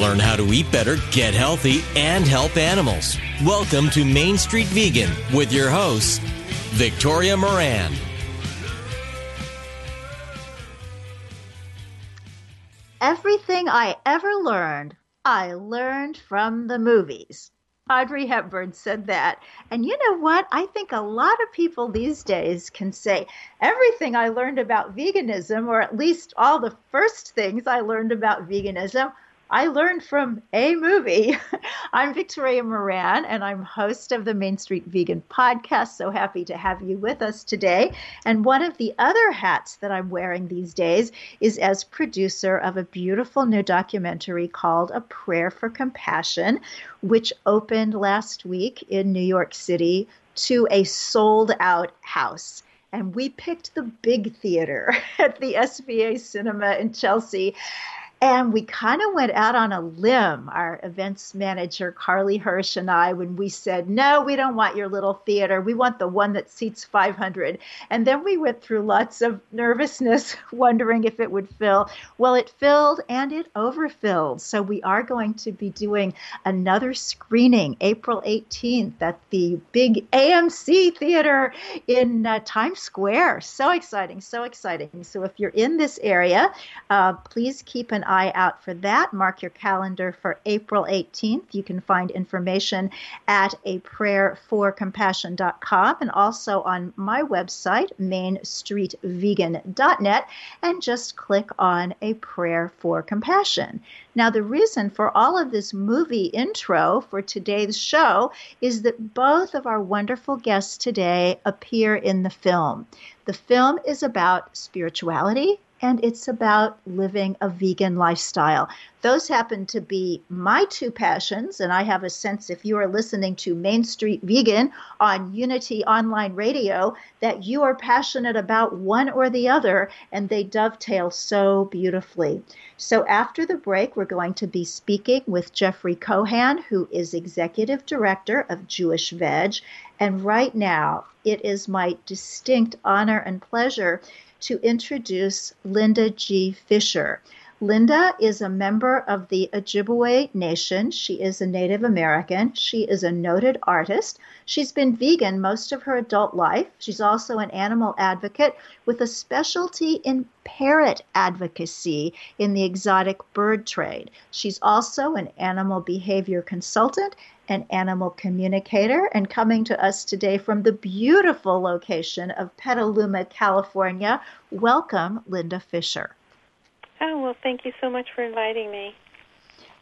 Learn how to eat better, get healthy, and help animals. Welcome to Main Street Vegan with your host, Victoria Moran. Everything I ever learned, I learned from the movies. Audrey Hepburn said that. And you know what? I think a lot of people these days can say, everything I learned about veganism, or at least all the first things I learned about veganism, I learned from a movie. I'm Victoria Moran, and I'm host of the Main Street Vegan podcast. So happy to have you with us today. And one of the other hats that I'm wearing these days is as producer of a beautiful new documentary called A Prayer for Compassion, which opened last week in New York City to a sold-out house. And we picked the big theater at the SVA Cinema in Chelsea. And we kind of went out on a limb, our events manager, Carly Hirsch, and I, when we said, no, we don't want your little theater. We want the one that seats 500. And then we went through lots of nervousness, wondering if it would fill. Well, it filled and it overfilled. So we are going to be doing another screening April 18th at the big AMC theater in Times Square. So exciting, so exciting. So if you're in this area, please keep an eye out for that. Mark your calendar for April 18th. You can find information at aprayerforcompassion.com and also on my website, mainstreetvegan.net, and just click on A Prayer for Compassion. Now, the reason for all of this movie intro for today's show is that both of our wonderful guests today appear in the film. The film is about spirituality, and it's about living a vegan lifestyle. Those happen to be my two passions, and I have a sense if you are listening to Main Street Vegan on Unity Online Radio that you are passionate about one or the other, and they dovetail so beautifully. So after the break, we're going to be speaking with Jeffrey Cohan, who is Executive Director of Jewish Veg, and right now it is my distinct honor and pleasure to introduce Linda G. Fisher. Linda is a member of the Ojibwe Nation. She is a Native American. She is a noted artist. She's been vegan most of her adult life. She's also an animal advocate with a specialty in parrot advocacy in the exotic bird trade. She's also an animal behavior consultant, an animal communicator, and coming to us today from the beautiful location of Petaluma, California. Welcome, Linda Fisher. Oh, well, thank you so much for inviting me.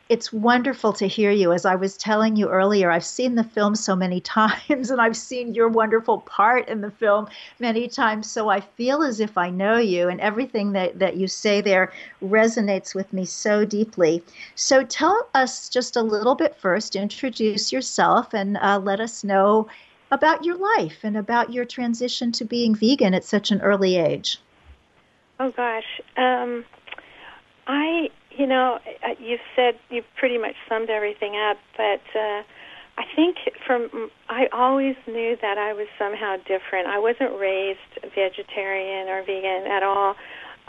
It's wonderful to hear you. As I was telling you earlier, I've seen the film so many times, and I've seen your wonderful part in the film many times, so I feel as if I know you, and everything that you say there resonates with me so deeply. So tell us just a little bit first, introduce yourself, and let us know about your life and about your transition to being vegan at such an early age. Oh, gosh. You've said, you pretty much summed everything up, but I think I always knew that I was somehow different. I wasn't raised vegetarian or vegan at all.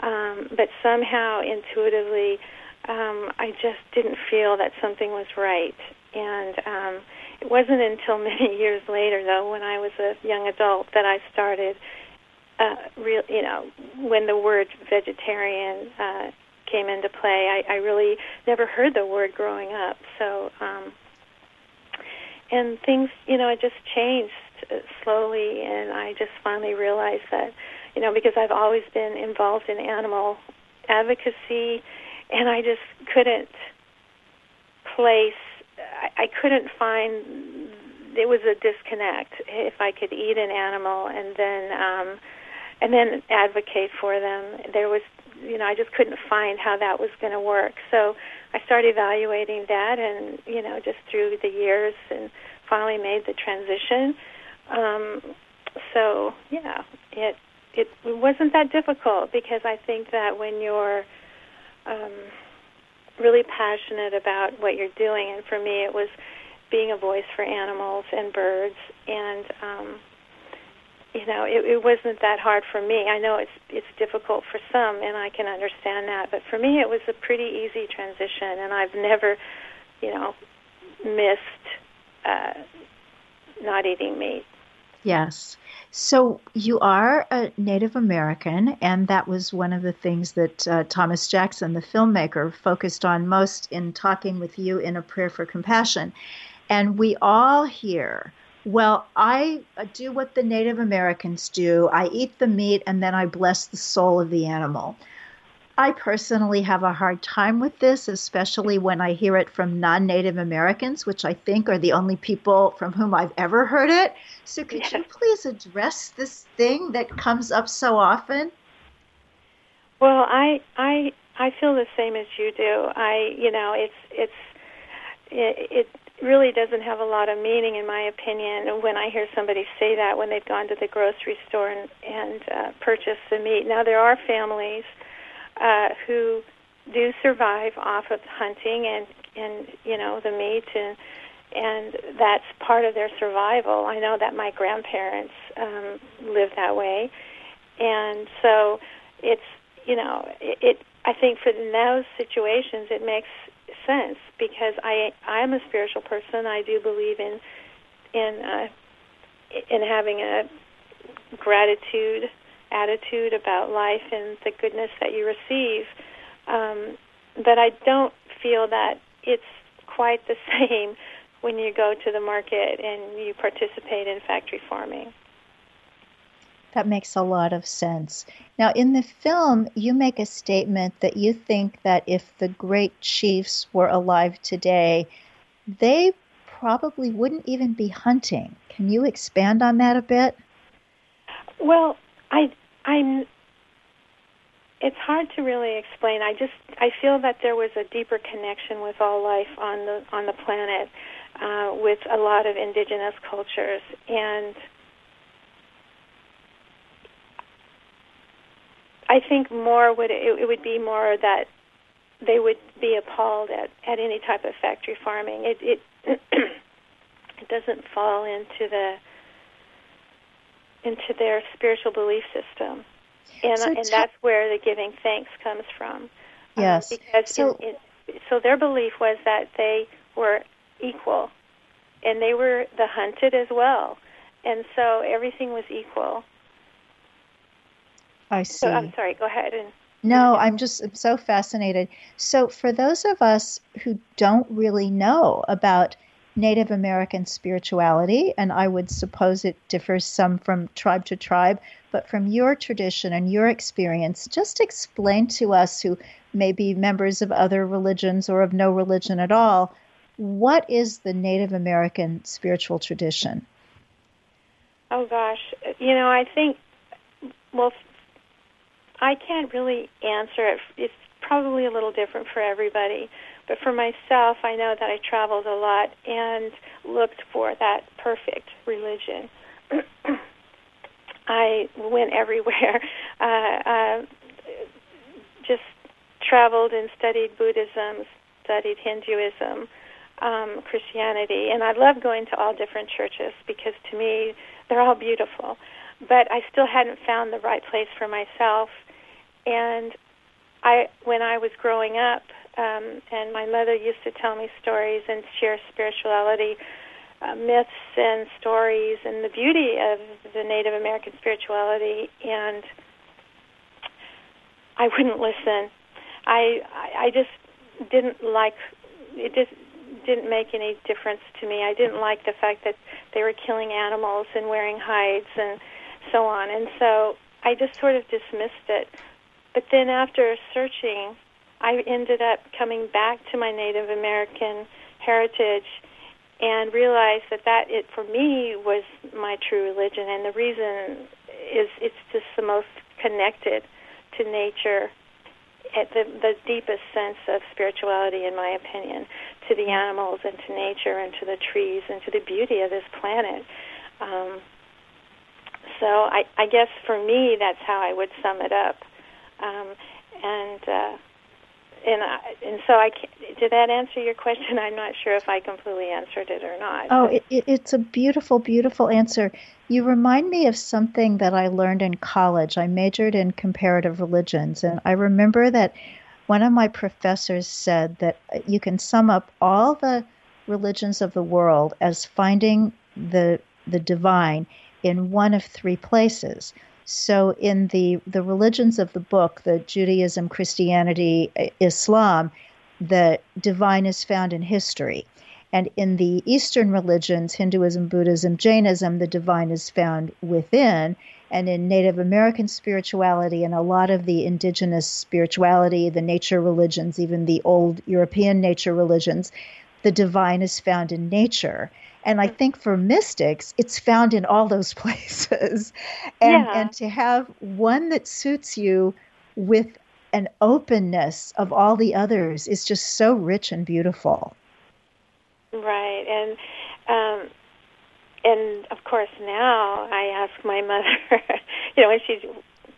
but somehow intuitively I just didn't feel that something was right. And it wasn't until many years later, though, when I was a young adult, that I started, when the word vegetarian came into play. I really never heard the word growing up. So, and things, it just changed slowly, and I just finally realized that, because I've always been involved in animal advocacy, and I just couldn't place, I couldn't find, it was a disconnect if I could eat an animal and then advocate for them. There was, I just couldn't find how that was going to work. So I started evaluating that, and, just through the years, and finally made the transition. So, yeah, it wasn't that difficult, because I think that when you're really passionate about what you're doing, and for me it was being a voice for animals and birds, and it wasn't that hard for me. I know it's difficult for some, and I can understand that, but for me it was a pretty easy transition, and I've never, missed not eating meat. Yes. So you are a Native American, and that was one of the things that Thomas Jackson, the filmmaker, focused on most in talking with you in A Prayer for Compassion. And we all hear, well, I do what the Native Americans do. I eat the meat, and then I bless the soul of the animal. I personally have a hard time with this, especially when I hear it from non-Native Americans, which I think are the only people from whom I've ever heard it. So could you please address this thing that comes up so often? Well, I feel the same as you do. It really doesn't have a lot of meaning, in my opinion, when I hear somebody say that when they've gone to the grocery store and purchased the meat. Now, there are families who do survive off of hunting and the meat, and that's part of their survival. I know that my grandparents lived that way, and so it's I think for those situations it makes sense, because I'm a spiritual person. I do believe in having a gratitude attitude about life and the goodness that you receive, but I don't feel that it's quite the same when you go to the market and you participate in factory farming. That makes a lot of sense. Now, in the film, you make a statement that you think that if the great chiefs were alive today, they probably wouldn't even be hunting. Can you expand on that a bit? Well, it's hard to really explain. I feel that there was a deeper connection with all life on the planet, with a lot of indigenous cultures, and I think it would be more that they would be appalled at any type of factory farming. It it doesn't fall into their spiritual belief system. And that's where the giving thanks comes from. Yes. Because their belief was that they were equal, and they were the hunted as well. And so everything was equal. I see. So, I'm sorry, go ahead. I'm so fascinated. So for those of us who don't really know about Native American spirituality, and I would suppose it differs some from tribe to tribe, but from your tradition and your experience, just explain to us who may be members of other religions or of no religion at all, what is the Native American spiritual tradition? Oh, gosh. I think, well, I can't really answer it. It's probably a little different for everybody. But for myself, I know that I traveled a lot and looked for that perfect religion. I went everywhere, just traveled and studied Buddhism, studied Hinduism, Christianity. And I love going to all different churches, because to me, they're all beautiful. But I still hadn't found the right place for myself. And when I was growing up, and my mother used to tell me stories and share spirituality, myths and stories, and the beauty of the Native American spirituality, and I wouldn't listen. I just didn't like it. Just didn't make any difference to me. I didn't like the fact that they were killing animals and wearing hides and so on. And so I just sort of dismissed it. But then after searching, I ended up coming back to my Native American heritage and realized that it, for me, was my true religion. And the reason is it's just the most connected to nature at the deepest sense of spirituality, in my opinion, to the animals and to nature and to the trees and to the beauty of this planet. So I guess for me, that's how I would sum it up. Did that answer your question? I'm not sure if I completely answered it or not. Oh, it's a beautiful, beautiful answer. You remind me of something that I learned in college. I majored in comparative religions, and I remember that one of my professors said that you can sum up all the religions of the world as finding the divine in one of three places. So in the religions of the book, the Judaism, Christianity, Islam, the divine is found in history. And in the Eastern religions, Hinduism, Buddhism, Jainism, the divine is found within. And in Native American spirituality and a lot of the indigenous spirituality, the nature religions, even the old European nature religions, the divine is found in nature. And I think for mystics, it's found in all those places. And to have one that suits you with an openness of all the others is just so rich and beautiful. Right. And of course, now I ask my mother, when she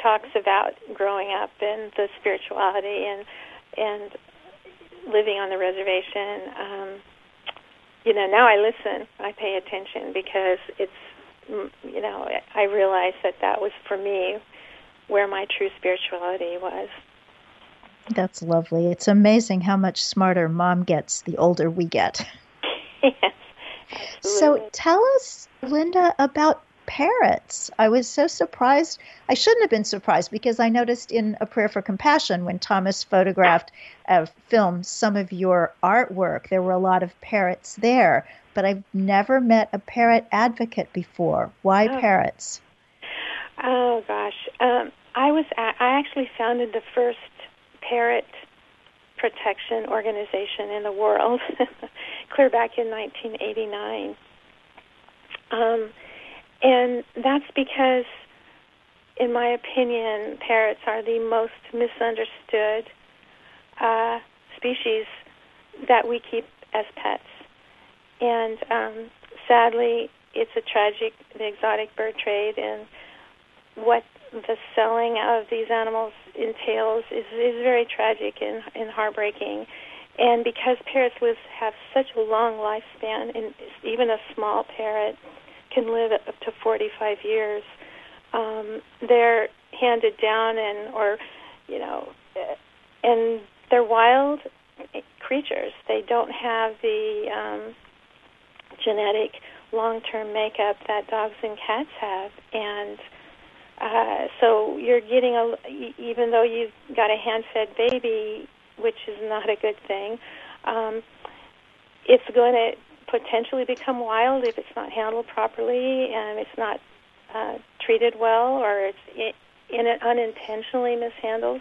talks about growing up and the spirituality and living on the reservation, now I listen, I pay attention, because it's, I realize that was, for me, where my true spirituality was. That's lovely. It's amazing how much smarter Mom gets the older we get. Yes, absolutely. So tell us, Linda, about parrots. I was so surprised. I shouldn't have been surprised, because I noticed in A Prayer for Compassion, when Thomas photographed filmed some of your artwork, there were a lot of parrots there, but I've never met a parrot advocate before. Why parrots? Oh, gosh. I actually founded the first parrot protection organization in the world, clear back in 1989. And that's because, in my opinion, parrots are the most misunderstood species that we keep as pets. And sadly, it's the exotic bird trade, and what the selling of these animals entails is very tragic and heartbreaking. And because parrots have such a long lifespan, and even a small parrot can live up to 45 years. They're handed down, and they're wild creatures. They don't have the genetic long-term makeup that dogs and cats have, and so you're getting even though you've got a hand-fed baby, which is not a good thing. It's going to potentially become wild if it's not handled properly and it's not treated well, or it unintentionally mishandles.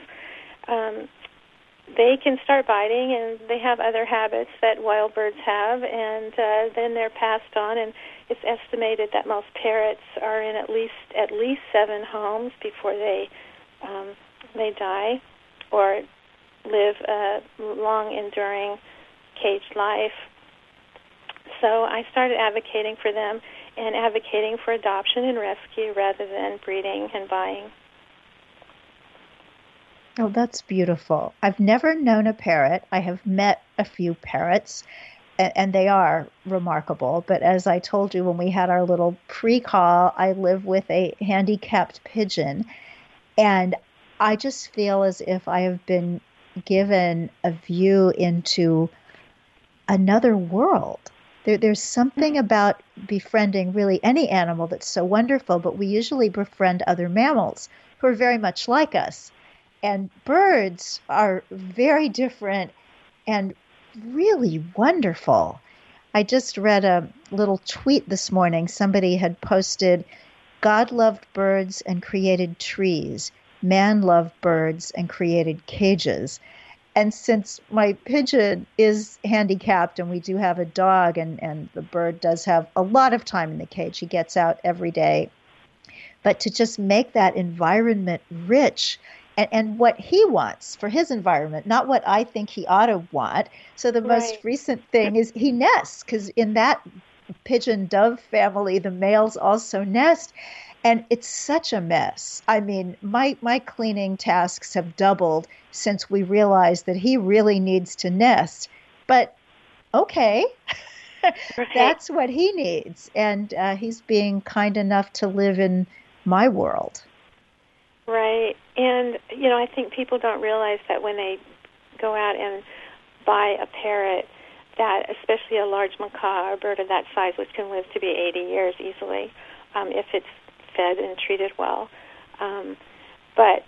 They can start biting, and they have other habits that wild birds have, and then they're passed on. And it's estimated that most parrots are in at least 7 homes before they die, or live a long, enduring caged life. So I started advocating for them and advocating for adoption and rescue rather than breeding and buying. Oh, that's beautiful. I've never known a parrot. I have met a few parrots, and they are remarkable. But as I told you when we had our little pre-call, I live with a handicapped pigeon, and I just feel as if I have been given a view into another world. There's something about befriending really any animal that's so wonderful, but we usually befriend other mammals who are very much like us. And birds are very different and really wonderful. I just read a little tweet this morning. Somebody had posted, God loved birds and created trees. Man loved birds and created cages. And since my pigeon is handicapped and we do have a dog, and the bird does have a lot of time in the cage, he gets out every day. But to just make that environment rich and what he wants for his environment, not what I think he ought to want. So the most recent thing is he nests, because in that pigeon dove family, the males also nest. And it's such a mess. I mean, my cleaning tasks have doubled since we realized that he really needs to nest. But okay, that's what he needs. And he's being kind enough to live in my world. Right. And, you know, I think people don't realize that when they go out and buy a parrot, that especially a large macaw, a bird of that size, which can live to be 80 years easily, if it's fed and treated well, but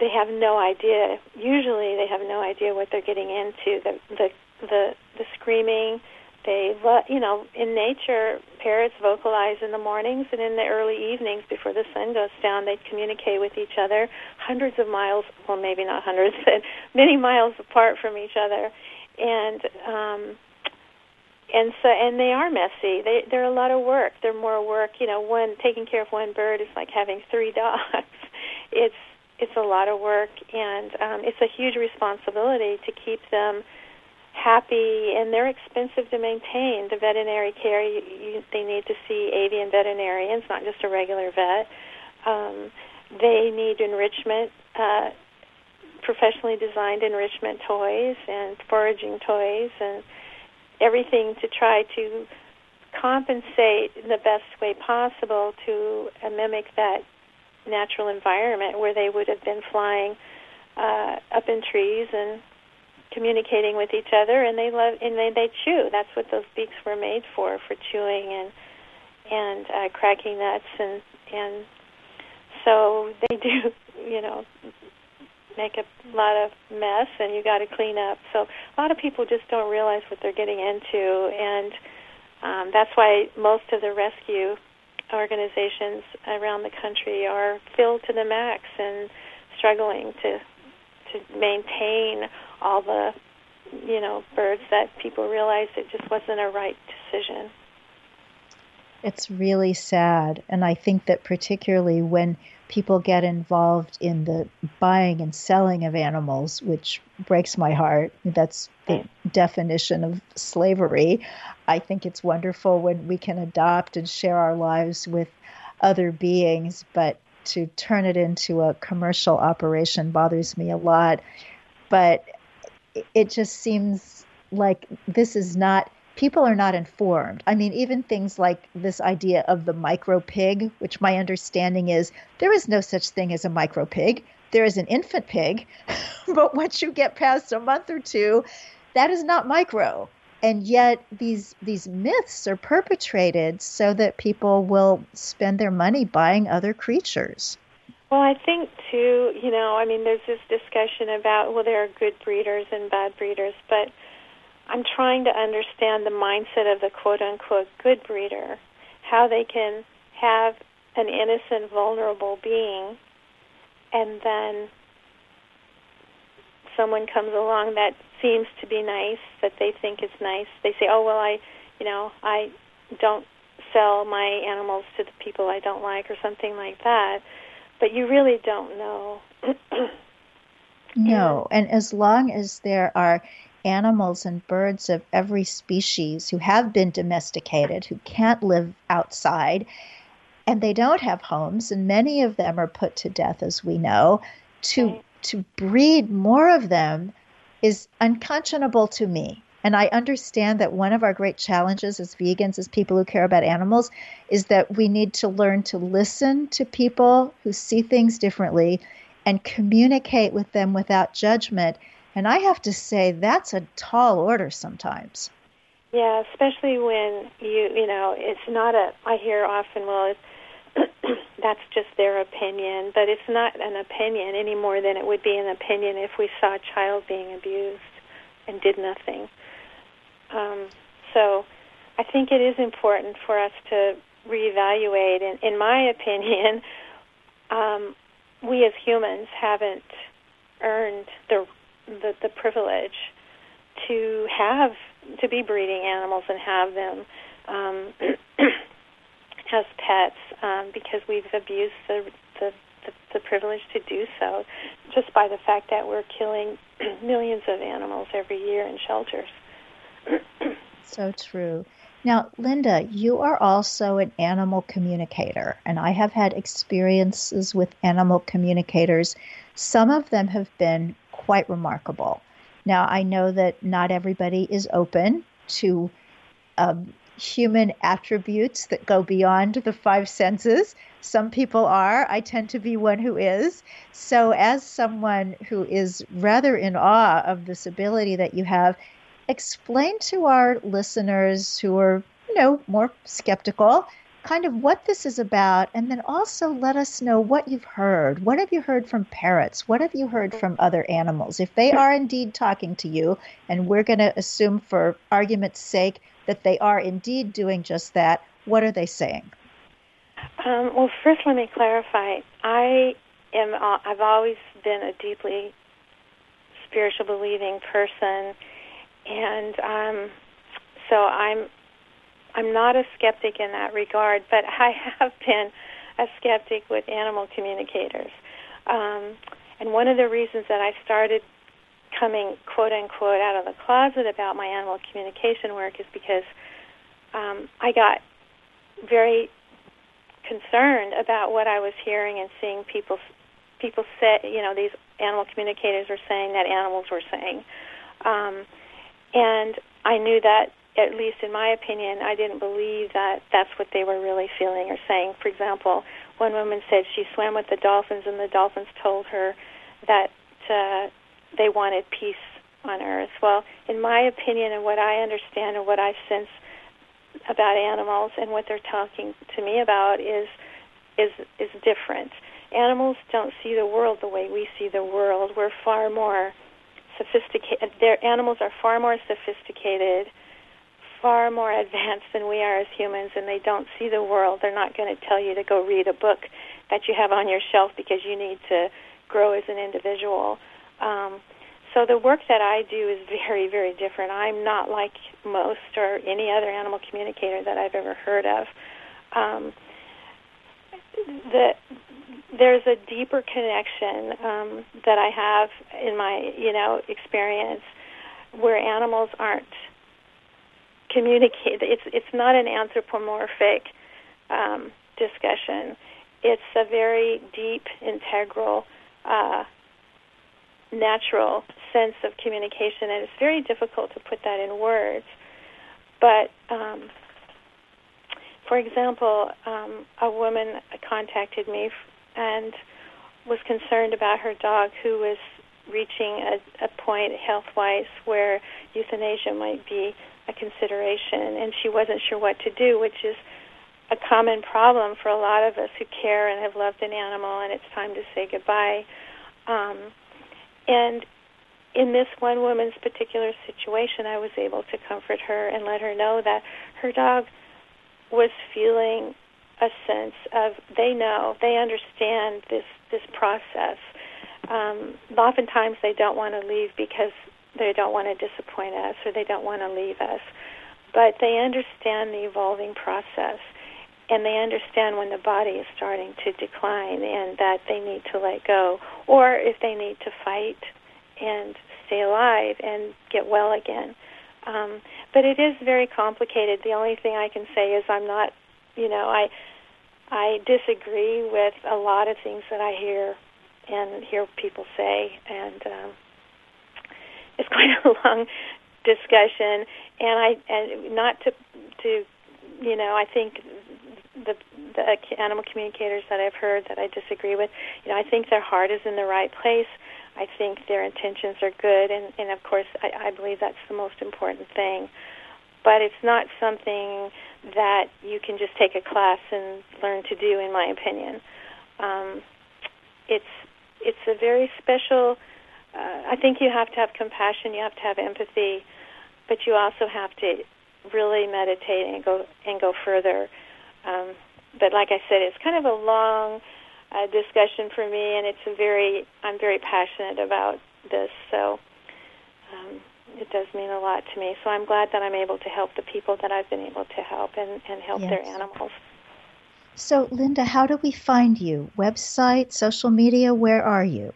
they have no idea. Usually, they have no idea what they're getting into. The screaming. They in nature, parrots vocalize in the mornings and in the early evenings before the sun goes down. They communicate with each other, hundreds of miles. Well, maybe not hundreds, but many miles apart from each other, And they are messy. They're a lot of work. They're more work. You know, one taking care of one bird is like having three dogs. It's a lot of work, and it's a huge responsibility to keep them happy. And they're expensive to maintain. The veterinary care they need to see avian veterinarians, not just a regular vet. They need enrichment, professionally designed enrichment toys and foraging toys and everything to try to compensate in the best way possible to mimic that natural environment where they would have been flying up in trees and communicating with each other, and they chew. That's what those beaks were made for chewing and cracking nuts, and so they do, make a lot of mess, and you got to clean up. So a lot of people just don't realize what they're getting into, and that's why most of the rescue organizations around the country are filled to the max and struggling to maintain all the, birds that people realize it just wasn't a right decision. It's really sad, and I think that particularly when people get involved in the buying and selling of animals, which breaks my heart. That's the definition of slavery. I think it's wonderful when we can adopt and share our lives with other beings, but to turn it into a commercial operation bothers me a lot. But it just seems like people are not informed. I mean, even things like this idea of the micro pig, which my understanding is there is no such thing as a micro pig. There is an infant pig. But once you get past a month or two, that is not micro. And yet these myths are perpetrated so that people will spend their money buying other creatures. Well, I think, too, there's this discussion about, there are good breeders and bad breeders, but I'm trying to understand the mindset of the quote-unquote good breeder, how they can have an innocent, vulnerable being, and then someone comes along that seems to be nice, that they think is nice. They say, I don't sell my animals to the people I don't like or something like that. But you really don't know. No, and as long as there are animals and birds of every species who have been domesticated, who can't live outside, and they don't have homes, and many of them are put to death, as we know, to breed more of them is unconscionable to me. And I understand that one of our great challenges as vegans, as people who care about animals, is that we need to learn to listen to people who see things differently and communicate with them without judgment. And I have to say, that's a tall order sometimes. Yeah, especially when you know, it's not a, I hear often, well, it's, that's just their opinion, but it's not an opinion any more than it would be an opinion if we saw a child being abused and did nothing. So I think it is important for us to reevaluate. And in my opinion, we as humans haven't earned the privilege to be breeding animals and have them as pets because we've abused the privilege to do so just by the fact that we're killing millions of animals every year in shelters. So true. Now, Linda, you are also an animal communicator, and I have had experiences with animal communicators. Some of them have been quite remarkable. Now, I know that not everybody is open to human attributes that go beyond the five senses. Some people are. I tend to be one who is. So as someone who is rather in awe of this ability that you have, explain to our listeners who are, you know, more skeptical, kind of what this is about, and then also let us know what you've heard. What have you heard from parrots? What have you heard from other animals? If they are indeed talking to you, and we're going to assume for argument's sake that they are indeed doing just that, what are they saying? Well, first let me clarify. I've always been a deeply spiritual believing person. And so I'm not a skeptic in that regard, but I have been a skeptic with animal communicators. And one of the reasons that I started coming, quote-unquote, out of the closet about my animal communication work is because I got very concerned about what I was hearing and seeing people say, you know, these animal communicators were saying that animals were saying. And I knew that, at least in my opinion, I didn't believe that that's what they were really feeling or saying. For example, one woman said she swam with the dolphins, and the dolphins told her that they wanted peace on Earth. Well, in my opinion and what I understand and what I sense about animals and what they're talking to me about is different. Animals don't see the world the way we see the world. We're far more sophisticated. Their animals are far more sophisticated, far more advanced than we are as humans, and they don't see the world. They're not going to tell you to go read a book that you have on your shelf because you need to grow as an individual. So the work that I do is very, very different. I'm not like most or any other animal communicator that I've ever heard of. There's a deeper connection that I have in my, you know, experience where animals aren't communicated. It's not an anthropomorphic discussion. It's a very deep, integral, natural sense of communication, and it's very difficult to put that in words. But for example, a woman contacted me and was concerned about her dog who was reaching a point health-wise where euthanasia might be a consideration, and she wasn't sure what to do, which is a common problem for a lot of us who care and have loved an animal, and it's time to say goodbye. And in this one woman's particular situation, I was able to comfort her and let her know that her dog was feeling a sense of they understand this process. Oftentimes they don't want to leave because they don't want to disappoint us or they don't want to leave us. But they understand the evolving process, and they understand when the body is starting to decline and that they need to let go, or if they need to fight and stay alive and get well again. But it is very complicated. The only thing I can say is I'm not, you know, I disagree with a lot of things that I hear people say, and it's quite a long discussion. And I, and not to, you know, I think the the animal communicators that I've heard that I disagree with, you know, I think their heart is in the right place. I think their intentions are good, and of course, I believe that's the most important thing. But it's not something that you can just take a class and learn to do, in my opinion. It's a very special... I think you have to have compassion, you have to have empathy, but you also have to really meditate and go further. But like I said, it's kind of a long discussion for me, and I'm very passionate about this, so it does mean a lot to me. So I'm glad that I'm able to help the people that I've been able to help and help their animals. So, Linda, how do we find you? Website, social media, where are you?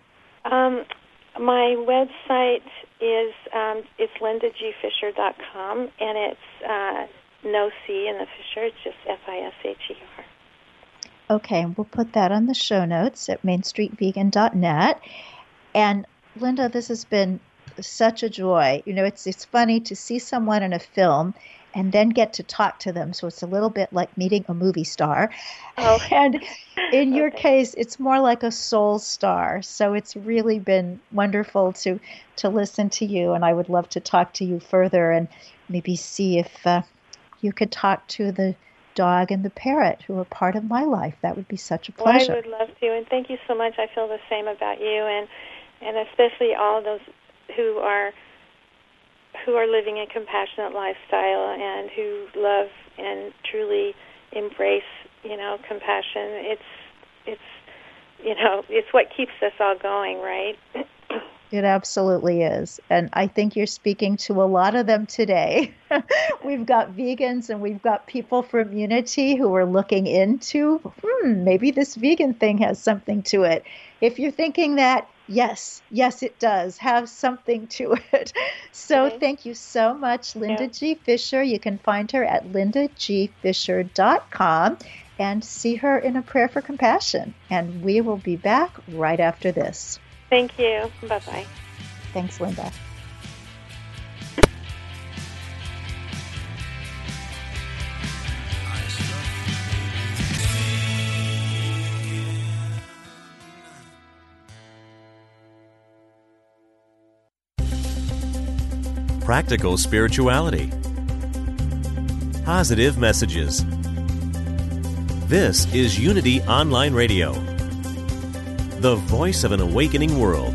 My website is it's lindagfisher.com, and it's no C in the Fisher, it's just Fisher. Okay, and we'll put that on the show notes at mainstreetvegan.net. And Linda, this has been such a joy. You know, it's funny to see someone in a film and then get to talk to them. So it's a little bit like meeting a movie star. Oh. And in your case, it's more like a soul star. So it's really been wonderful to listen to you. And I would love to talk to you further and maybe see if you could talk to the dog and the parrot who are part of my life. That would be such a pleasure. Well, I would love to, and thank you so much. I feel the same about you, and especially all those who are living a compassionate lifestyle and who love and truly embrace, you know, compassion. It's what keeps us all going, right? It absolutely is. And I think you're speaking to a lot of them today. We've got vegans and we've got people from Unity who are looking into, maybe this vegan thing has something to it. If you're thinking that, yes, it does have something to it. So Thank you so much, Linda G. Fisher. You can find her at lindagfisher.com and see her in A Prayer for Compassion. And we will be back right after this. Thank you. Bye-bye. Thanks, Linda. Practical spirituality. Positive messages. This is Unity Online Radio, the voice of an awakening world.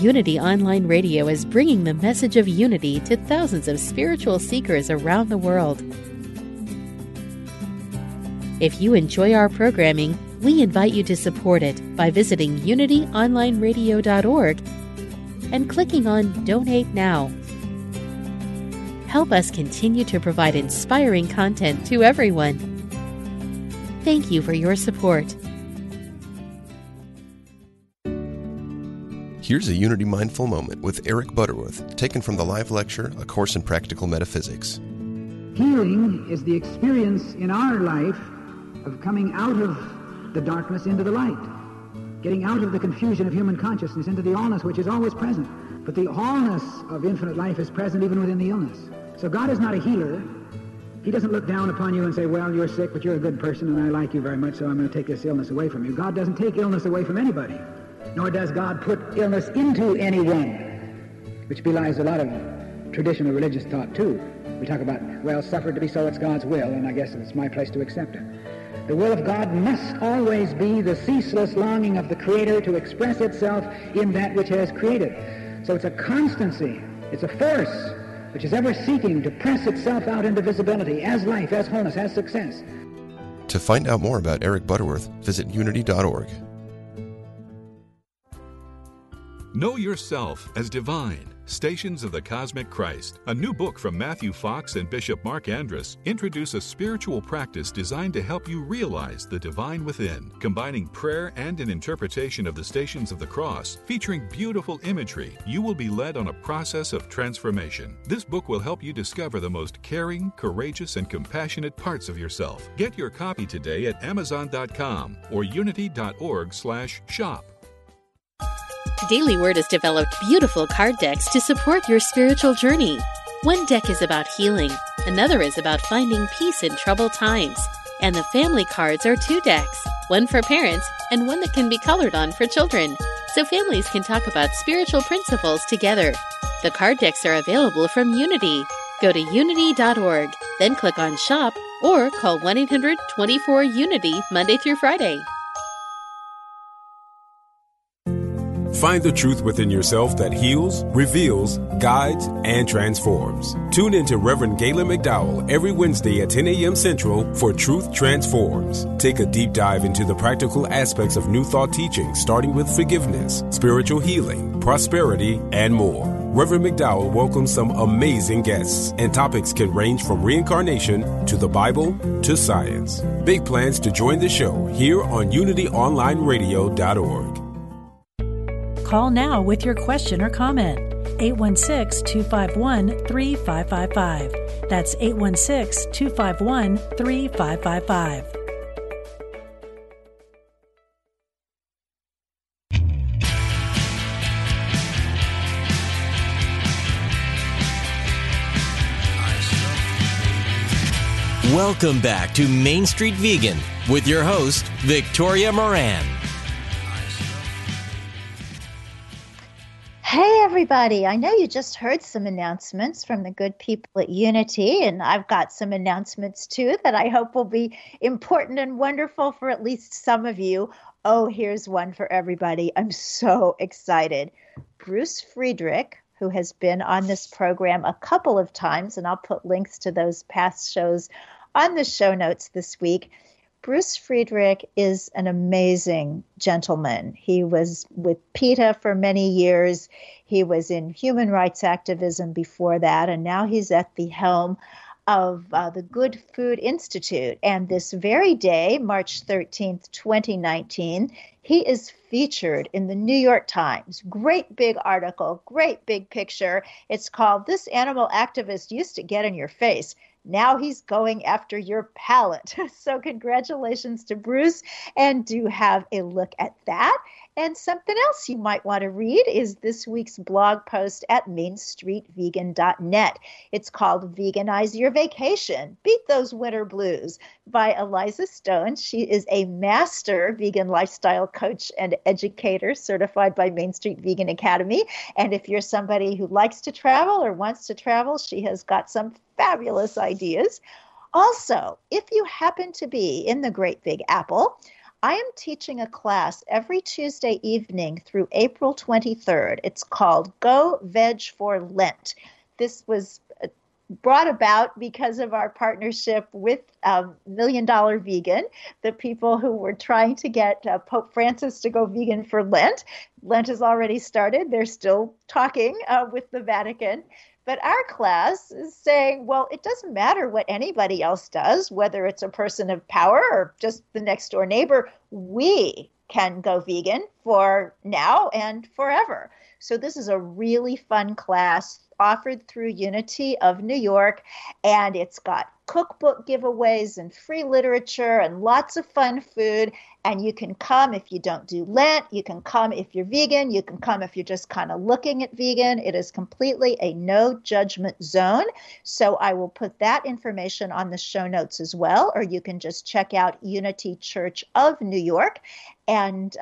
Unity Online Radio is bringing the message of unity to thousands of spiritual seekers around the world. If you enjoy our programming, we invite you to support it by visiting unityonlineradio.org and clicking on Donate Now. Help us continue to provide inspiring content to everyone. Thank you for your support. Here's a Unity Mindful Moment with Eric Butterworth, taken from the live lecture, A Course in Practical Metaphysics. Healing is the experience in our life of coming out of the darkness into the light, getting out of the confusion of human consciousness into the allness which is always present. But the allness of infinite life is present even within the illness. So God is not a healer. He doesn't look down upon you and say, well, you're sick, but you're a good person, and I like you very much, so I'm going to take this illness away from you. God doesn't take illness away from anybody, nor does God put illness into anyone, which belies a lot of traditional religious thought, too. We talk about, well, suffered to be so, it's God's will, and I guess it's my place to accept it. The will of God must always be the ceaseless longing of the Creator to express itself in that which has created. So it's a constancy, it's a force, which is ever seeking to press itself out into visibility, as life, as wholeness, as success. To find out more about Eric Butterworth, visit unity.org. Know Yourself as Divine, Stations of the Cosmic Christ, a new book from Matthew Fox and Bishop Mark Andrus, introduce a spiritual practice designed to help you realize the divine within, combining prayer and an interpretation of the Stations of the Cross. Featuring beautiful imagery, you will be led on a process of transformation. This book will help you discover the most caring, courageous, and compassionate parts of yourself. Get your copy today at Amazon.com or unity.org/shop. Daily Word has developed beautiful card decks to support your spiritual journey. One deck is about healing, Another is about finding peace in troubled times. And the family cards are two decks, one for parents and one that can be colored on for children, so families can talk about spiritual principles together. The card decks are available from Unity. Go to unity.org, then click on Shop or call 1-800-24-UNITY Monday through Friday. Find the truth within yourself that heals, reveals, guides, and transforms. Tune in to Reverend Galen McDowell every Wednesday at 10 a.m. Central for Truth Transforms. Take a deep dive into the practical aspects of New Thought teaching, starting with forgiveness, spiritual healing, prosperity, and more. Reverend McDowell welcomes some amazing guests, and topics can range from reincarnation to the Bible to science. Big plans to join the show here on UnityOnlineRadio.org. Call now with your question or comment. 816-251-3555. That's 816-251-3555. Welcome back to Main Street Vegan with your host, Victoria Moran. Hey, everybody. I know you just heard some announcements from the good people at Unity, and I've got some announcements, too, that I hope will be important and wonderful for at least some of you. Oh, here's one for everybody. I'm so excited. Bruce Friedrich, who has been on this program a couple of times, and I'll put links to those past shows on the show notes this week. Bruce Friedrich is an amazing gentleman. He was with PETA for many years. He was in human rights activism before that, and now he's at the helm of the Good Food Institute. And this very day, March 13th, 2019, he is featured in the New York Times. Great big article, great big picture. It's called, "This Animal Activist Used to Get in Your Face. Now he's going after your palate." So congratulations to Bruce, and do have a look at that. And something else you might want to read is this week's blog post at mainstreetvegan.net. It's called "Veganize Your Vacation, Beat Those Winter Blues" by Eliza Stone. She is a master vegan lifestyle coach and educator certified by Main Street Vegan Academy. And if you're somebody who likes to travel or wants to travel, she has got some fabulous ideas. Also, if you happen to be in the Great Big Apple, I am teaching a class every Tuesday evening through April 23rd. It's called "Go Veg for Lent." This was brought about because of our partnership with Million Dollar Vegan, the people who were trying to get Pope Francis to go vegan for Lent. Lent has already started. They're still talking with the Vatican. But our class is saying, well, it doesn't matter what anybody else does, whether it's a person of power or just the next door neighbor, we can go vegan for now and forever. So this is a really fun class offered through Unity of New York, and it's got cookbook giveaways and free literature and lots of fun food. And you can come if you don't do Lent, you can come if you're vegan, you can come if you're just kind of looking at vegan. It is completely a no judgment zone. So I will put that information on the show notes as well, or you can just check out Unity Church of New York and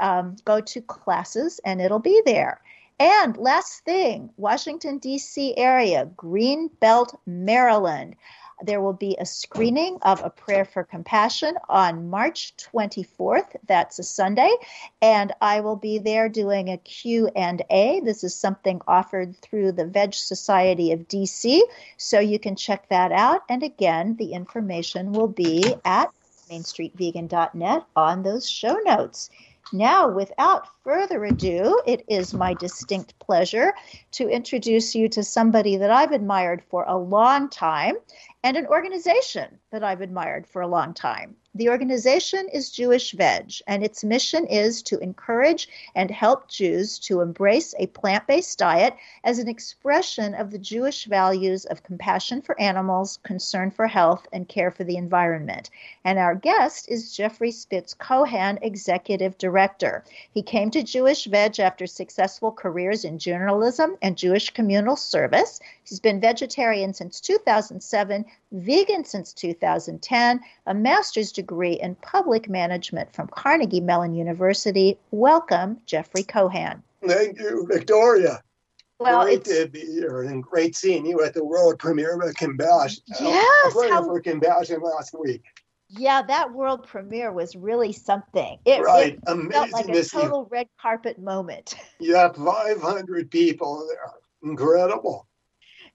go to classes and it'll be there. And last thing, Washington, D.C. area, Greenbelt, Maryland. There will be a screening of A Prayer for Compassion on March 24th. That's a Sunday. And I will be there doing a Q&A. This is something offered through the Veg Society of DC. So you can check that out. And again, the information will be at mainstreetvegan.net on those show notes. Now, without further ado, it is my distinct pleasure to introduce you to somebody that I've admired for a long time and an organization that I've admired for a long time. The organization is Jewish Veg, and its mission is to encourage and help Jews to embrace a plant-based diet as an expression of the Jewish values of compassion for animals, concern for health, and care for the environment. And our guest is Jeffrey Spitz Cohan, Executive Director. He came to Jewish Veg after successful careers in journalism and Jewish communal service. He's been vegetarian since 2007, vegan since 2010, a master's degree in public management from Carnegie Mellon University. Welcome, Jeffrey Cohan. Thank you, Victoria. Well, great to be here and great seeing you at the world premiere of Compassion. Yes. For Compassion last week. Yeah, that world premiere was really something. It amazing. Felt like a total red carpet moment. Yeah, 500 people there. Incredible.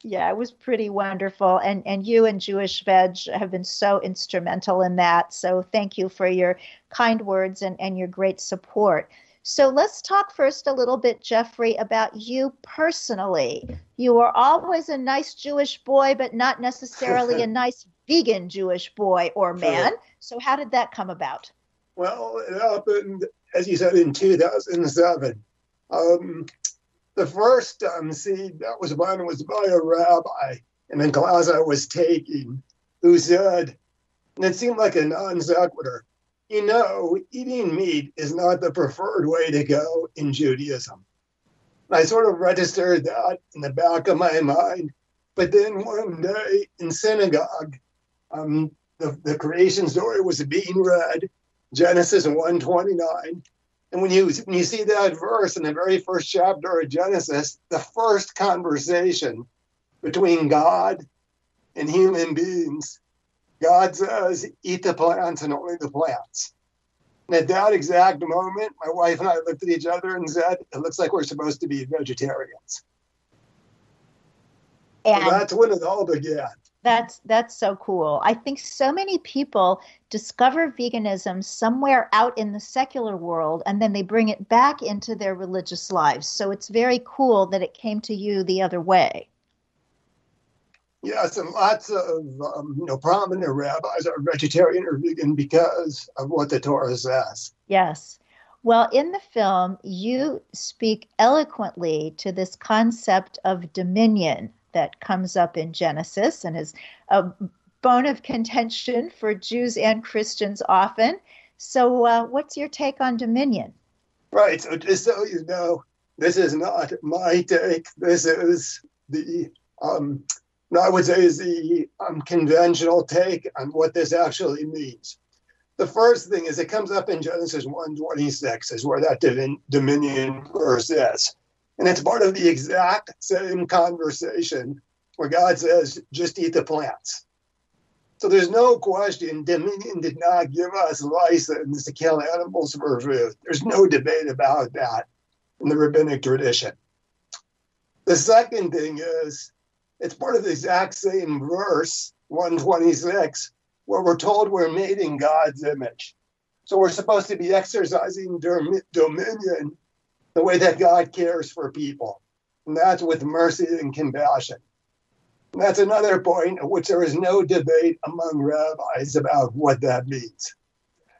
Yeah, it was pretty wonderful. And you and Jewish Veg have been so instrumental in that. So thank you for your kind words and your great support. So let's talk first a little bit, Jeffrey, about you personally. You were always a nice Jewish boy, but not necessarily a nice vegan Jewish boy or man. So how did that come about? Well, it happened, as you said, in 2007. The first seed that was mine was by a rabbi in a class I was taking who said, and it seemed like a non sequitur, you know, eating meat is not the preferred way to go in Judaism. And I sort of registered that in the back of my mind. But then one day in synagogue, the creation story was being read, Genesis 1:29. And when you see that verse in the very first chapter of Genesis, the first conversation between God and human beings, God says, eat the plants and only the plants. And at that exact moment, my wife and I looked at each other and said, it looks like we're supposed to be vegetarians. And so that's when it all began. That's so cool. I think so many people discover veganism somewhere out in the secular world, and then they bring it back into their religious lives. So it's very cool that it came to you the other way. Yes, and lots of prominent rabbis are vegetarian or vegan because of what the Torah says. Yes. Well, in the film, you speak eloquently to this concept of dominion that comes up in Genesis and is a bone of contention for Jews and Christians often. So what's your take on dominion? Right. So just so you know, this is not my take. This is the, I would say, is the conventional take on what this actually means. The first thing is it comes up in Genesis 1:26 is where that dominion verse is. And it's part of the exact same conversation where God says, just eat the plants. So there's no question dominion did not give us license to kill animals for food. There's no debate about that in the rabbinic tradition. The second thing is it's part of the exact same verse, 1:26, where we're told we're made in God's image. So we're supposed to be exercising dominion the way that God cares for people. And that's with mercy and compassion. And that's another point at which there is no debate among rabbis about what that means.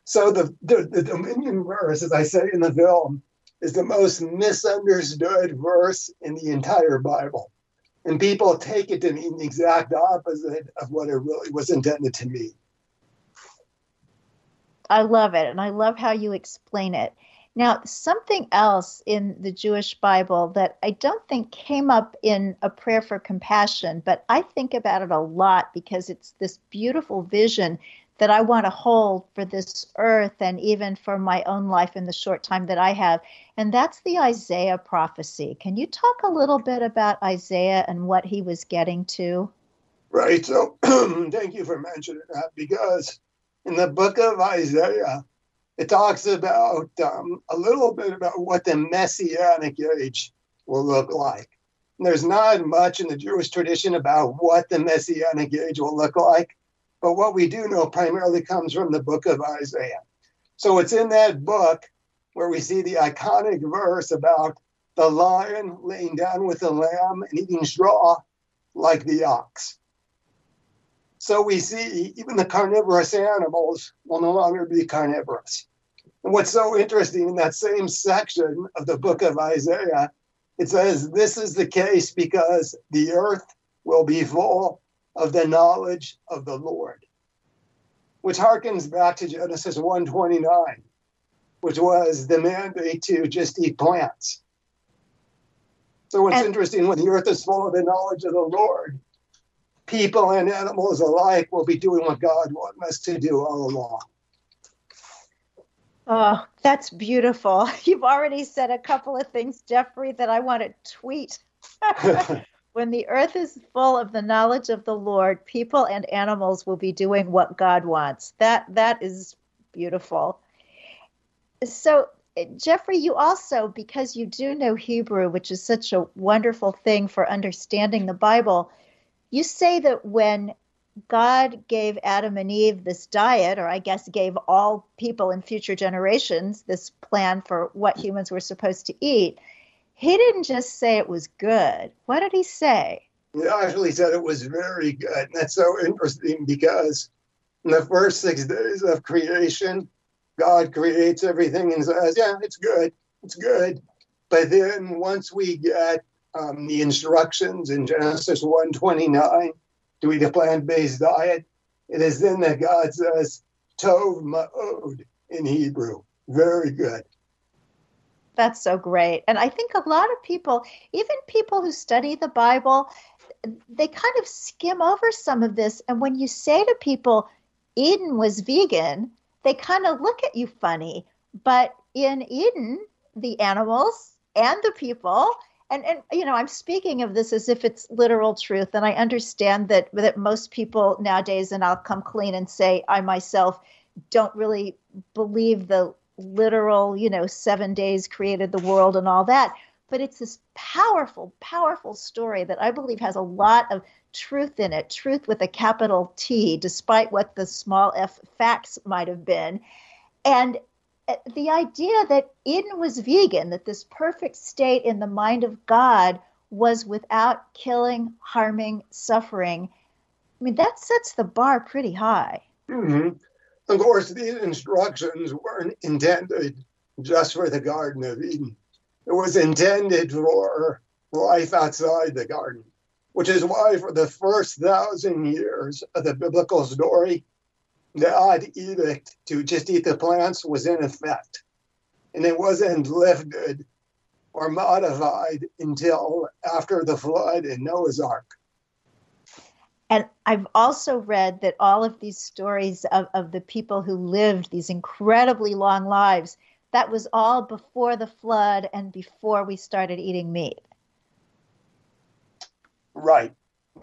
So the dominion verse, as I say in the film, is the most misunderstood verse in the entire Bible. And people take it to mean the exact opposite of what it really was intended to mean. I love it. And I love how you explain it. Now, something else in the Jewish Bible that I don't think came up in A Prayer for Compassion, but I think about it a lot because it's this beautiful vision that I want to hold for this earth and even for my own life in the short time that I have, and that's the Isaiah prophecy. Can you talk a little bit about Isaiah and what he was getting to? Right. So thank you for mentioning that, because in the book of Isaiah, it talks about a little bit about what the Messianic age will look like. And there's not much in the Jewish tradition about what the Messianic age will look like, but what we do know primarily comes from the book of Isaiah. So it's in that book where we see the iconic verse about the lion laying down with the lamb and eating straw like the ox. So we see even the carnivorous animals will no longer be carnivorous. And what's so interesting in that same section of the book of Isaiah, it says this is the case because the earth will be full of the knowledge of the Lord, which harkens back to Genesis 1:29, which was the mandate to just eat plants. So what's interesting, when the earth is full of the knowledge of the Lord, people and animals alike will be doing what God wants us to do all along. Oh, that's beautiful. You've already said a couple of things, Jeffrey, that I want to tweet. When the earth is full of the knowledge of the Lord, people and animals will be doing what God wants. That is beautiful. So, Jeffrey, you also, because you do know Hebrew, which is such a wonderful thing for understanding the Bible, you say that when God gave Adam and Eve this diet, or I guess gave all people in future generations this plan for what humans were supposed to eat, he didn't just say it was good. What did he say? He actually said it was very good. And that's so interesting because in the first 6 days of creation, God creates everything and says, yeah, it's good. It's good. But then once we get the instructions in Genesis 1:29 to eat a plant-based diet, it is then that God says, tov ma'od in Hebrew. Very good. That's so great. And I think a lot of people, even people who study the Bible, they kind of skim over some of this. And when you say to people, Eden was vegan, they kind of look at you funny. But in Eden, the animals and the people, and you know, I'm speaking of this as if it's literal truth. And I understand that most people nowadays, and I'll come clean and say I myself don't really believe the literal, 7 days created the world and all that. But it's this powerful, powerful story that I believe has a lot of truth in it, truth with a capital T, despite what the small f facts might have been. And the idea that Eden was vegan, that this perfect state in the mind of God was without killing, harming, suffering, I mean, that sets the bar pretty high. Mm-hmm. Of course, these instructions weren't intended just for the Garden of Eden. It was intended for life outside the garden, which is why for the first 1,000 years of the biblical story, the odd edict to just eat the plants was in effect. And it wasn't lifted or modified until after the flood in Noah's Ark. And I've also read that all of these stories of the people who lived these incredibly long lives, that was all before the flood and before we started eating meat. Right.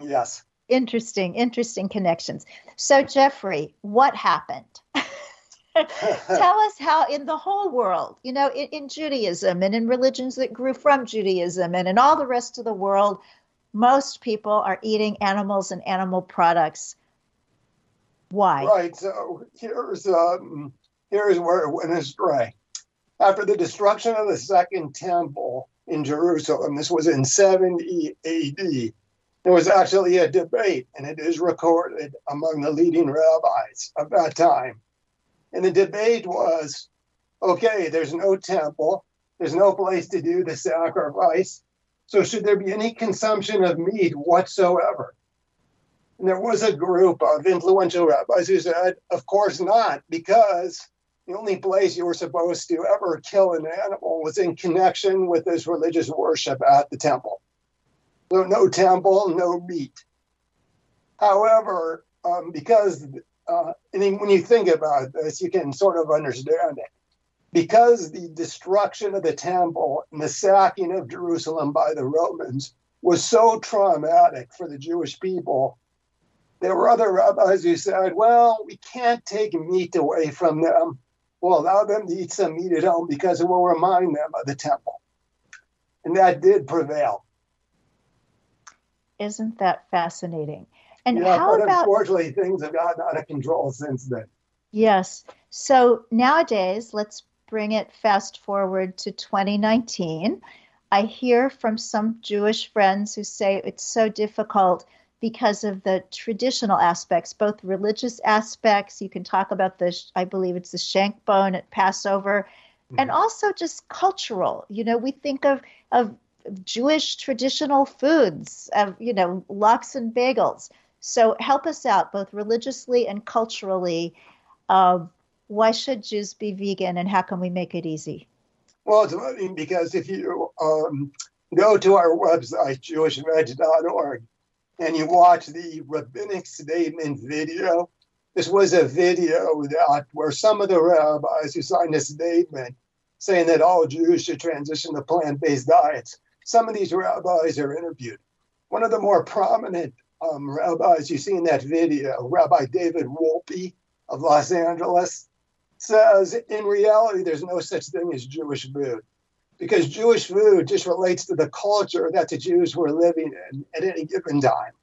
Yes. Interesting connections. So, Jeffrey, what happened? Tell us how in the whole world, in Judaism and in religions that grew from Judaism and in all the rest of the world, most people are eating animals and animal products. Why? Right. So here's where it went astray. After the destruction of the Second Temple in Jerusalem, this was in 70 AD, there was actually a debate, and it is recorded among the leading rabbis of that time. And the debate was, okay, there's no temple, there's no place to do the sacrifice, so should there be any consumption of meat whatsoever? And there was a group of influential rabbis who said, of course not, because the only place you were supposed to ever kill an animal was in connection with this religious worship at the temple. So no temple, no meat. However, because when you think about this, you can sort of understand it. Because the destruction of the temple and the sacking of Jerusalem by the Romans was so traumatic for the Jewish people, there were other rabbis who said, well, we can't take meat away from them. We'll allow them to eat some meat at home because it will remind them of the temple. And that did prevail. Isn't that fascinating? And yeah, unfortunately, things have gotten out of control since then. Yes. So nowadays, let's bring it fast forward to 2019. I hear from some Jewish friends who say it's so difficult because of the traditional aspects, both religious aspects. You can talk about I believe it's the shank bone at Passover, and also just cultural. We think of Jewish traditional foods, lox and bagels. So help us out, both religiously and culturally. Why should Jews be vegan, and how can we make it easy? Well, it's funny because if you go to our website, jewishveg.org, and you watch the rabbinic statement video. This was a video that where some of the rabbis who signed a statement saying that all Jews should transition to plant-based diets, some of these rabbis are interviewed. One of the more prominent rabbis you see in that video, Rabbi David Wolpe of Los Angeles, says, in reality, there's no such thing as Jewish food, because Jewish food just relates to the culture that the Jews were living in at any given time.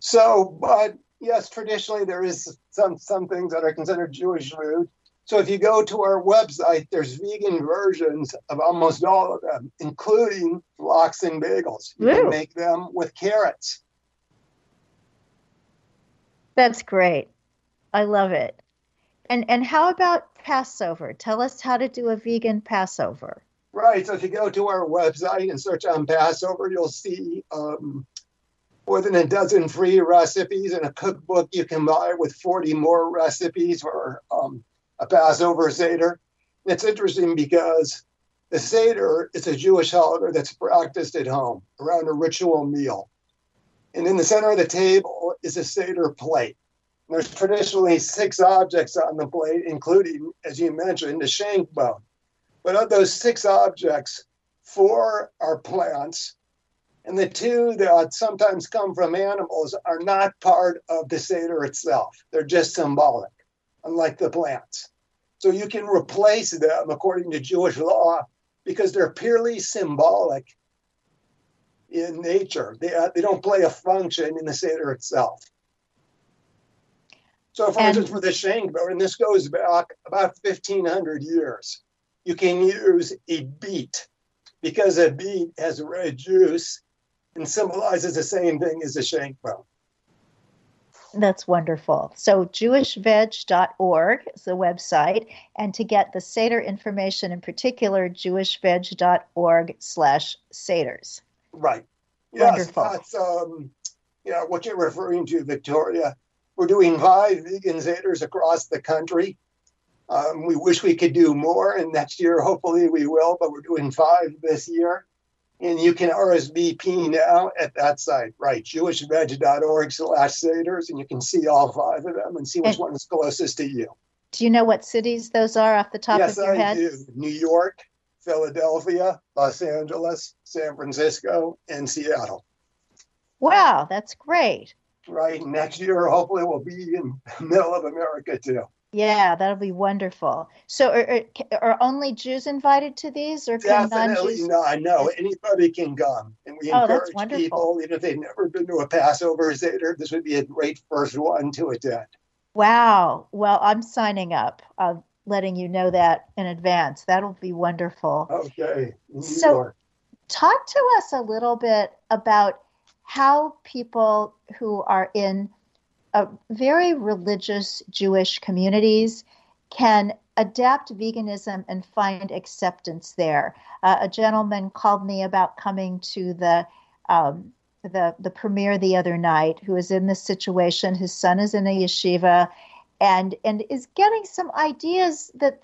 So, but yes, traditionally there is some things that are considered Jewish food. So if you go to our website, there's vegan versions of almost all of them, including lox and bagels. You can make them with carrots. That's great. I love it. And how about Passover? Tell us how to do a vegan Passover. Right. So if you go to our website and search on Passover, you'll see more than a dozen free recipes and a cookbook you can buy with 40 more recipes for a Passover Seder. And it's interesting because the Seder is a Jewish holiday that's practiced at home around a ritual meal. And in the center of the table is a Seder plate. There's traditionally 6 objects on the plate, including, as you mentioned, a shank bone. But of those 6 objects, 4 are plants, and the 2 that sometimes come from animals are not part of the Seder itself. They're just symbolic, unlike the plants. So you can replace them according to Jewish law because they're purely symbolic in nature. They don't play a function in the Seder itself. So, for instance, for the shank bone, and this goes back about 1,500 years, you can use a beet because a beet has red juice and symbolizes the same thing as a shank bone. That's wonderful. So, JewishVeg.org is the website. And to get the Seder information in particular, JewishVeg.org/Seders. Right. Wonderful. Yes, that's what you're referring to, Victoria. We're doing 5 vegan Seders across the country. We wish we could do more, and next year, hopefully we will, but we're doing 5 this year. And you can RSVP now at that site, right, jewishveg.org/Seders, and you can see all 5 of them and see which one is closest to you. Do you know what cities those are off the top of your head? Yes, I do. New York, Philadelphia, Los Angeles, San Francisco, and Seattle. Wow, that's great. Right. Next year, hopefully, we'll be in the middle of America, too. Yeah, that'll be wonderful. So are only Jews invited to these? Or can definitely not. No, anybody can come. And we encourage people, even if they've never been to a Passover Seder, this would be a great first one to attend. Wow. Well, I'm signing up. I'm letting you know that in advance. That'll be wonderful. Okay. So talk to us a little bit about how people who are in very religious Jewish communities can adapt veganism and find acceptance there. A gentleman called me about coming to the premiere the other night, who is in this situation. His son is in a yeshiva, and is getting some ideas that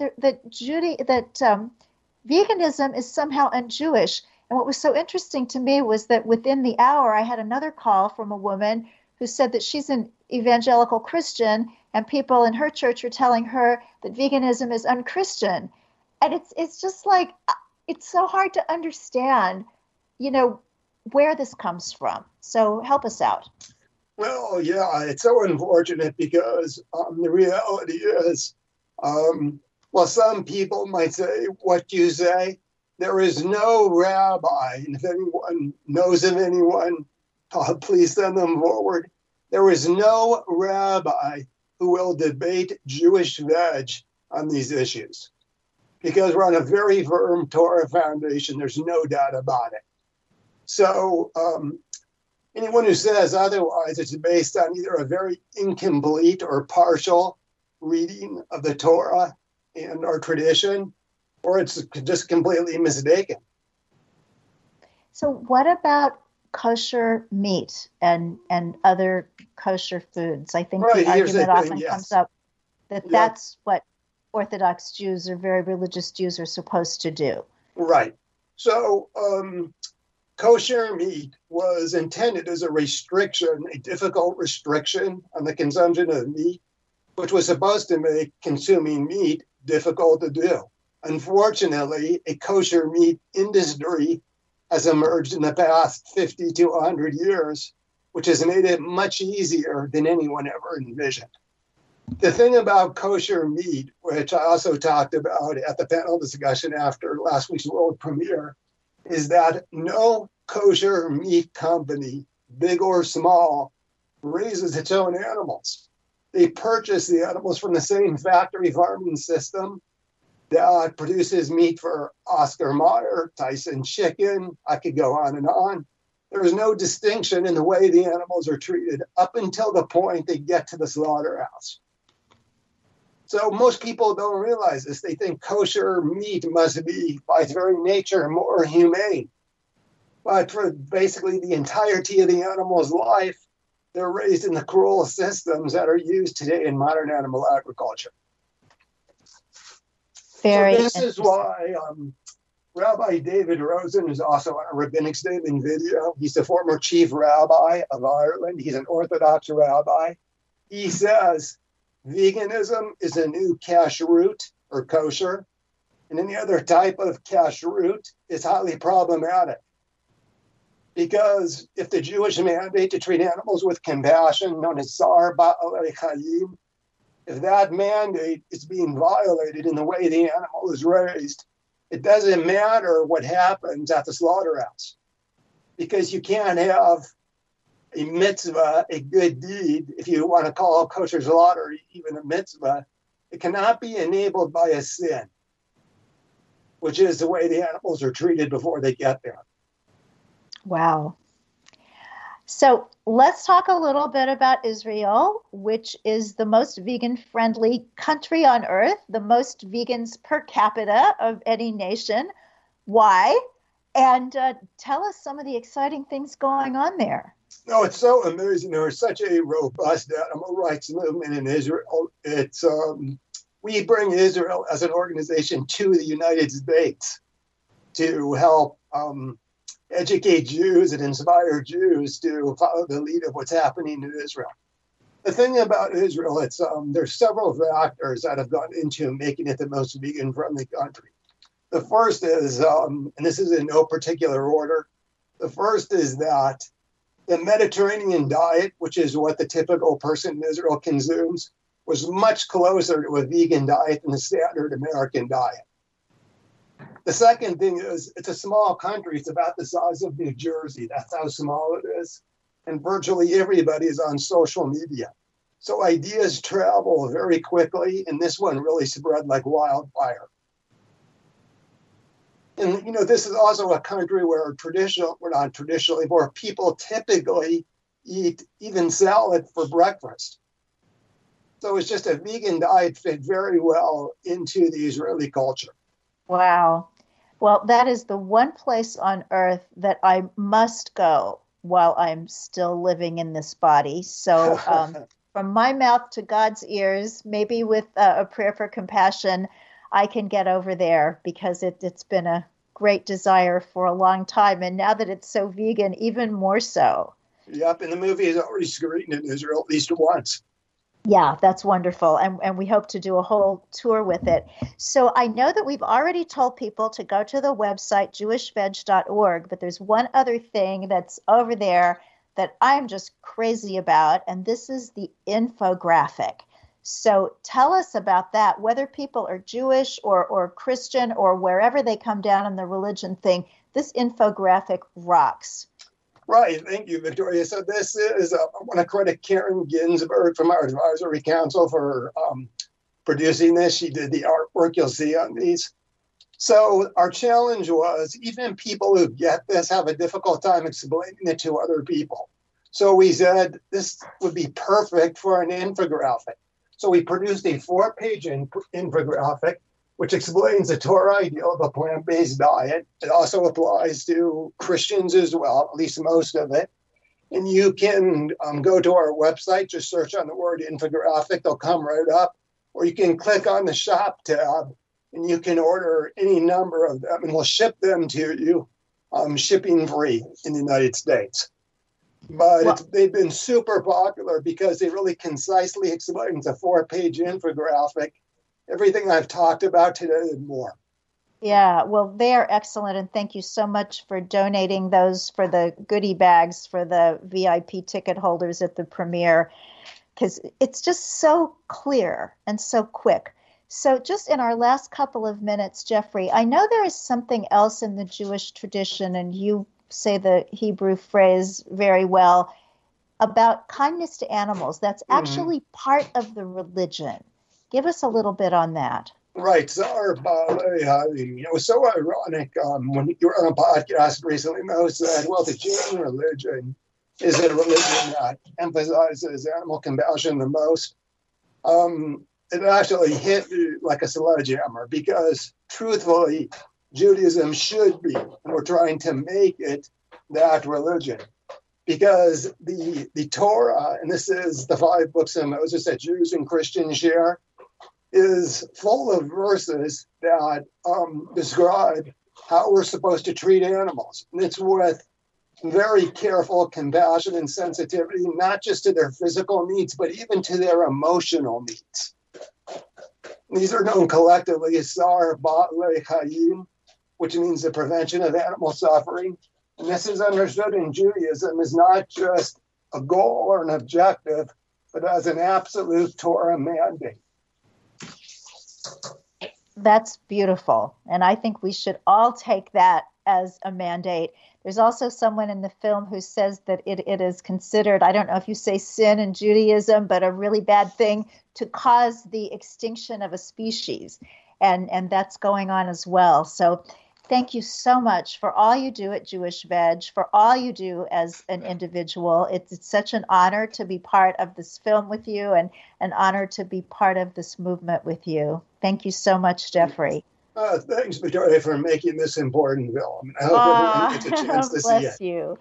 veganism is somehow un-Jewish. And what was so interesting to me was that within the hour, I had another call from a woman who said that she's an evangelical Christian, and people in her church are telling her that veganism is un-Christian. And it's just like, it's so hard to understand, where this comes from. So help us out. Well, yeah, it's so unfortunate because the reality is, some people might say what you say. There is no rabbi, and if anyone knows of anyone, please send them forward. There is no rabbi who will debate Jewish Veg on these issues because we're on a very firm Torah foundation. There's no doubt about it. So anyone who says otherwise, it's based on either a very incomplete or partial reading of the Torah and our tradition, or it's just completely mistaken. So what about kosher meat and other kosher foods? I think the argument often comes up that that's what Orthodox Jews or very religious Jews are supposed to do. Right. So kosher meat was intended as a restriction, a difficult restriction on the consumption of meat, which was supposed to make consuming meat difficult to do. Unfortunately, a kosher meat industry has emerged in the past 50 to 100 years, which has made it much easier than anyone ever envisioned. The thing about kosher meat, which I also talked about at the panel discussion after last week's world premiere, is that no kosher meat company, big or small, raises its own animals. They purchase the animals from the same factory farming system that produces meat for Oscar Mayer, Tyson Chicken. I could go on and on. There is no distinction in the way the animals are treated up until the point they get to the slaughterhouse. So most people don't realize this. They think kosher meat must be, by its very nature, more humane. But for basically the entirety of the animal's life, they're raised in the cruel systems that are used today in modern animal agriculture. So this is why Rabbi David Rosen is also on a rabbinic statement video. He's the former chief rabbi of Ireland. He's an Orthodox rabbi. He says, veganism is a new kashrut, or kosher, and any other type of kashrut is highly problematic. Because if the Jewish mandate to treat animals with compassion, known as Tsar Ba'alei Chayim, if that mandate is being violated in the way the animal is raised, it doesn't matter what happens at the slaughterhouse. Because you can't have a mitzvah, a good deed, if you want to call kosher slaughter even a mitzvah, it cannot be enabled by a sin, which is the way the animals are treated before they get there. Wow. So let's talk a little bit about Israel, which is the most vegan-friendly country on earth, the most vegans per capita of any nation. Why? And tell us some of the exciting things going on there. No, it's so amazing. There's such a robust animal rights movement in Israel. It's we bring Israel as an organization to the United States to help educate Jews and inspire Jews to follow the lead of what's happening in Israel. The thing about Israel, it's there's several factors that have gone into making it the most vegan-friendly country. The first is, and this is in no particular order, the first is that the Mediterranean diet, which is what the typical person in Israel consumes, was much closer to a vegan diet than the standard American diet. The second thing is, it's a small country. It's about the size of New Jersey. That's how small it is. And virtually everybody is on social media. So ideas travel very quickly, and this one really spread like wildfire. And, you know, this is also a country where where people typically eat even salad for breakfast. So it's just a vegan diet fit very well into the Israeli culture. Wow. Well, that is the one place on earth that I must go while I'm still living in this body. So from my mouth to God's ears, maybe with A Prayer for Compassion, I can get over there, because it's been a great desire for a long time. And now that it's so vegan, even more so. Yep. And the movie is already screened in Israel at least once. Yeah, that's wonderful. And we hope to do a whole tour with it. So I know that we've already told people to go to the website jewishveg.org, but there's one other thing that's over there that I'm just crazy about. And this is the infographic. So tell us about that, whether people are Jewish or Christian or wherever they come down in the religion thing. This infographic rocks. Right. Thank you, Victoria. So this is, I want to credit Karen Ginsberg from our advisory council for producing this. She did the artwork you'll see on these. So our challenge was, even people who get this have a difficult time explaining it to other people. So we said this would be perfect for an infographic. So we produced a 4-page infographic, which explains the Torah ideal of a plant-based diet. It also applies to Christians as well, at least most of it. And you can go to our website, just search on the word infographic, they'll come right up. Or you can click on the shop tab, and you can order any number of them, and we'll ship them to you shipping free in the United States. But they've been super popular because they really concisely explain, it's a 4-page infographic, everything I've talked about today and more. Yeah, well, they're excellent. And thank you so much for donating those for the goodie bags for the VIP ticket holders at the premiere, because it's just so clear and so quick. So just in our last couple of minutes, Jeffrey, I know there is something else in the Jewish tradition, and you say the Hebrew phrase very well, about kindness to animals. That's actually part of the religion. Give us a little bit on that. Right. It was so ironic when you were on a podcast recently, Mo said, well, the Jewish religion is a religion that emphasizes animal compassion the most. It actually hit like a sledgehammer, because truthfully, Judaism should be, and we're trying to make it, that religion. Because the Torah, and this is the 5 books of Moses that Jews and Christians share, is full of verses that describe how we're supposed to treat animals. And it's with very careful compassion and sensitivity, not just to their physical needs, but even to their emotional needs. These are known collectively as Sar Ba'alei Chayim, which means the prevention of animal suffering. And this is understood in Judaism as not just a goal or an objective, but as an absolute Torah mandate. That's beautiful. And I think we should all take that as a mandate. There's also someone in the film who says that it is considered, I don't know if you say sin in Judaism, but a really bad thing to cause the extinction of a species. And that's going on as well. So thank you so much for all you do at Jewish Veg, for all you do as an individual. It's such an honor to be part of this film with you, and an honor to be part of this movement with you. Thank you so much, Jeffrey. Thanks, Victoria, for making this important film. I hope everyone gets a chance to see it. Bless you.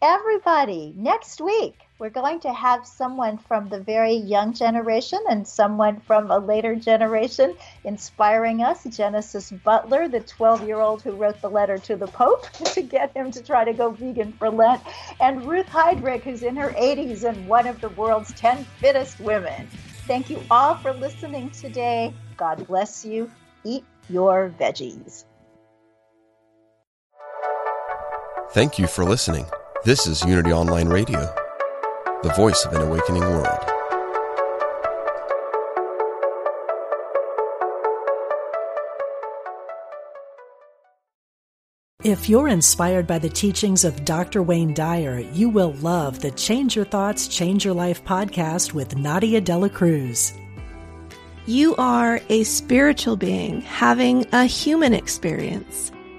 Everybody, next week, we're going to have someone from the very young generation and someone from a later generation inspiring us. Genesis Butler, the 12-year-old who wrote the letter to the Pope to get him to try to go vegan for Lent, and Ruth Heydrich, who's in her 80s and one of the world's 10 fittest women. Thank you all for listening today. God bless you. Eat your veggies. Thank you for listening. This is Unity Online Radio, the voice of an awakening world. If you're inspired by the teachings of Dr. Wayne Dyer, you will love the Change Your Thoughts, Change Your Life podcast with Nadia Dela Cruz. You are a spiritual being having a human experience.